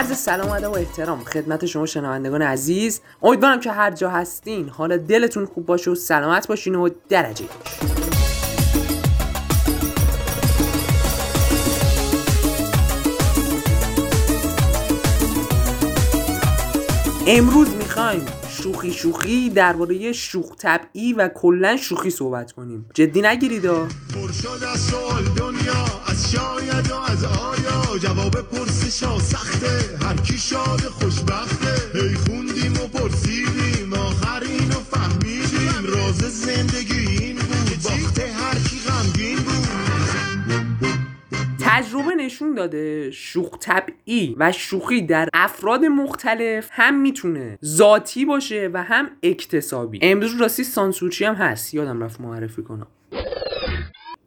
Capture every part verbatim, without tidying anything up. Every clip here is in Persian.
عرض سلام و ادب و احترام خدمت شما شنوندگان عزیز. امیدوارم که هر جا هستین حالا دلتون خوب باشه و سلامت باشین و درجه یک. امروز میخوایم شوخی شوخی درباره شوخ طبعی و کلا شوخی صحبت کنیم. جدی نگیرید ها. پرشد از سوال دنیا، از شاید و از آیا، جواب پرسشا سخته، هر کی شاد خوشبخته. هی خوندیم و پرسیدیم، آخر اینو فهمیدیم، راز زندگی این بود، باخته هر کی غمگین بود. تجربه نشون داده شوخ طبعی و شوخی در افراد مختلف هم میتونه ذاتی باشه و هم اکتسابی. امروز راستی سانسورچی هم هست، یادم رفت معرفی کنم.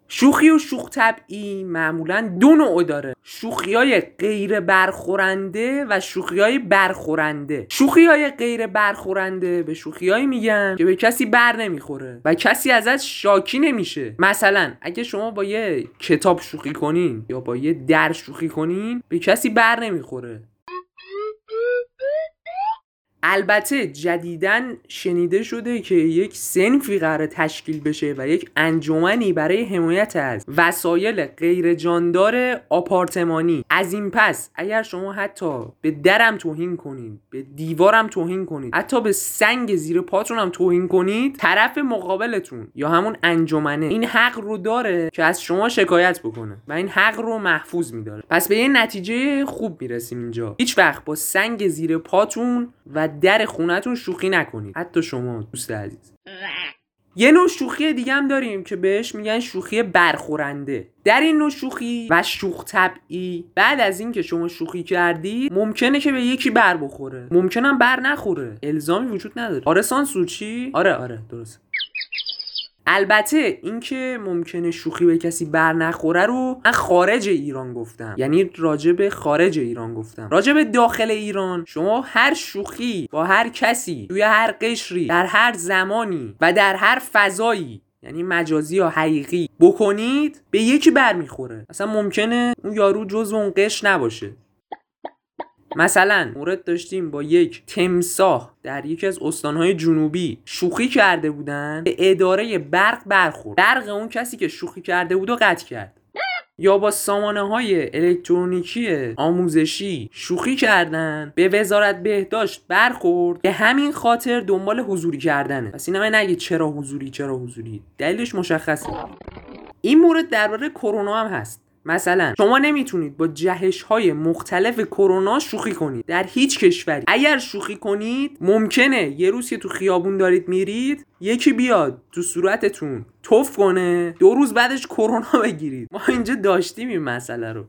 شوخی و شوخ طبعی معمولا دو نوع داره: شوخی‌های غیر برخورنده و شوخی‌های برخورنده. شوخی‌های غیر برخورنده به شوخی‌هایی میگن که به کسی بر نمیخوره و کسی ازش شاکی نمیشه. مثلا اگه شما با یه کتاب شوخی کنین یا با یه در شوخی کنین، به کسی بر نمیخوره. البته جدیداً شنیده شده که یک صنفی قرار تشکیل بشه و یک انجمنی برای حمایت از وسایل غیر جاندار آپارتمانی. از این پس اگر شما حتی به درم توهین کنید، به دیوارم توهین کنید، حتی به سنگ زیر پاتون هم توهین کنید، طرف مقابلتون یا همون انجمنه این حق رو داره که از شما شکایت بکنه و این حق رو محفوظ می‌داره. پس به یه نتیجه خوب میرسیم اینجا. هیچ وقت با سنگ زیر پاتون و در خونتون شوخی نکنید، حتی شما دوست عزیز. یه نوع شوخی دیگه هم داریم که بهش میگن شوخی برخورنده. در این نوع شوخی و شوخ طبعی، بعد از این که شما شوخی کردی، ممکنه که به یکی بر بخوره، ممکنه هم بر نخوره، الزامی وجود نداره. آره سانسورچی؟ آره آره درست. البته اینکه ممکنه شوخی به کسی بر نخوره رو من خارج ایران گفتم، یعنی راجب خارج ایران گفتم. راجب داخل ایران شما هر شوخی با هر کسی توی هر قشری در هر زمانی و در هر فضایی، یعنی مجازی یا حقیقی، بکنید به یکی بر میخوره. اصلا ممکنه اون یارو جزو اون قشر نباشه. مثلا مورد داشتیم با یک تمساح در یکی از استانهای جنوبی شوخی کرده بودن، به اداره برق برخورد، برق اون کسی که شوخی کرده بود و قطع کرد. یا با سامانه های الکترونیکی آموزشی شوخی کردن، به وزارت بهداشت برخورد، به همین خاطر دنبال حضوری کردنه. پس این همه نگید چرا حضوری چرا حضوری، دلیلش مشخصه. این مورد درباره کرونا هم هست. مثلا شما نمیتونید با جهش‌های مختلف کرونا شوخی کنید در هیچ کشوری. اگر شوخی کنید ممکنه یه روز که تو خیابون دارید میرید، یکی بیاد تو صورتتون تف کنه، دو روز بعدش کرونا بگیرید. ما اینجا داشتیم این مسئله رو.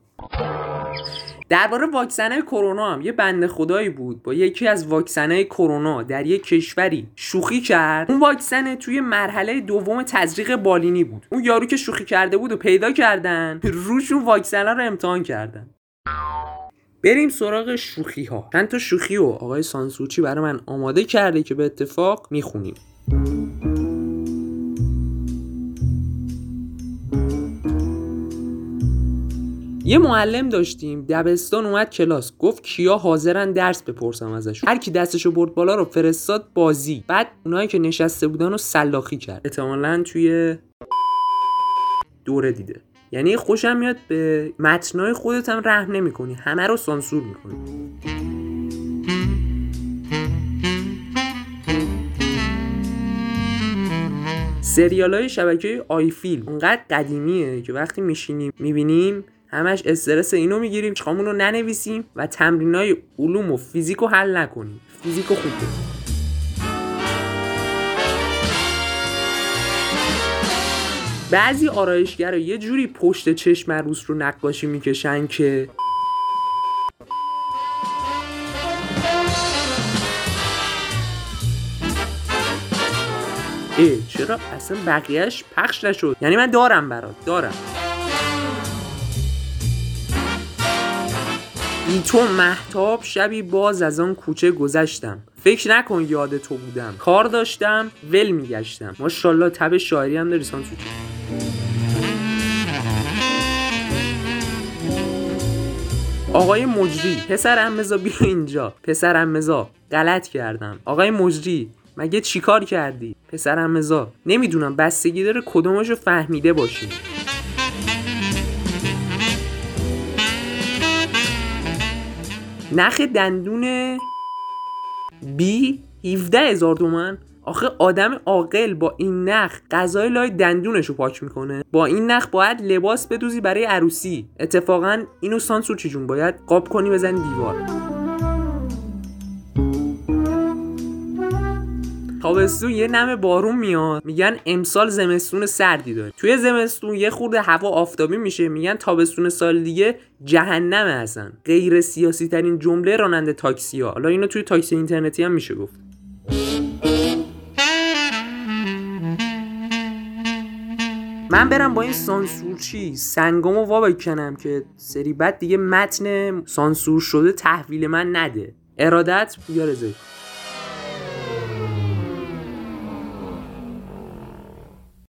درباره واکسنای کرونا هم یه بنده خدایی بود با یکی از واکسنای کرونا در یک کشوری شوخی کرد. اون واکسن توی مرحله دوم تزریق بالینی بود. اون یارو که شوخی کرده بود و پیدا کردن، روشون واکسنا رو امتحان کردن. بریم سراغ شوخی ها. چند تا شوخی رو آقای سانسورچی برای من آماده کرده که به اتفاق میخونیم. یه معلم داشتیم دبستان، اومد کلاس گفت کیا حاضرن درس بپرسم ازشون. هر کی دستشو برد بالا رو فرستاد بازی، بعد اونایی که نشسته بودن رو سلاخی کرد. احتمالاً توی دوره دیده. یعنی خوشم میاد به متنای خودت هم رحم نمی‌کنی، همه رو سانسور می‌کنی. سریال‌های شبکه آی فیلم اونقدر قدیمیه که وقتی میشینیم می‌بینیم همش استرس اینو میگیریم چخامون رو ننویسیم و تمرینای علوم و فیزیک رو حل نکنیم. فیزیک رو خوب کنیم. بعضی آرایشگرها یه جوری پشت چشم عروس رو نقاشی میکشن که ای چرا اصلا بقیهش پخش نشد، یعنی من دارم برات دارم. ای تو مهتاب شبی باز از آن کوچه گذشتم، فکر نکن یاد تو بودم، کار داشتم ول میگشتم. ماشاءالله تب شاعری هم داری سانسورچی. آقای مجری، پسر عمزا بیا اینجا، پسر عمزا غلط کردم، آقای مجری مگه چیکار کردی؟ پسر عمزا نمیدونم، بستگی داره کدومشو فهمیده باشی. نخ دندون بی هفده هزار تومان. آخه آدم عاقل با این نخ غذای لای دندونشو پاک میکنه؟ با این نخ باید لباس بدوزی برای عروسی. اتفاقا اینو سانسور چی جون باید قاب کنی بزنی دیوار. تابستون یه نم بارون میاد، میگن امسال زمستون سردی داره. توی زمستون یه خورده هوا آفتابی میشه، میگن تابستون سال دیگه جهنمه هستن. غیر سیاسی ترین جمله راننده تاکسی ها. حالا اینو توی تاکسی اینترنتی هم میشه گفت. من برم با این سانسور چی سنگامو وا بکنم که سری بعد دیگه متن سانسور شده تحویل من نده. ارادت یارزه.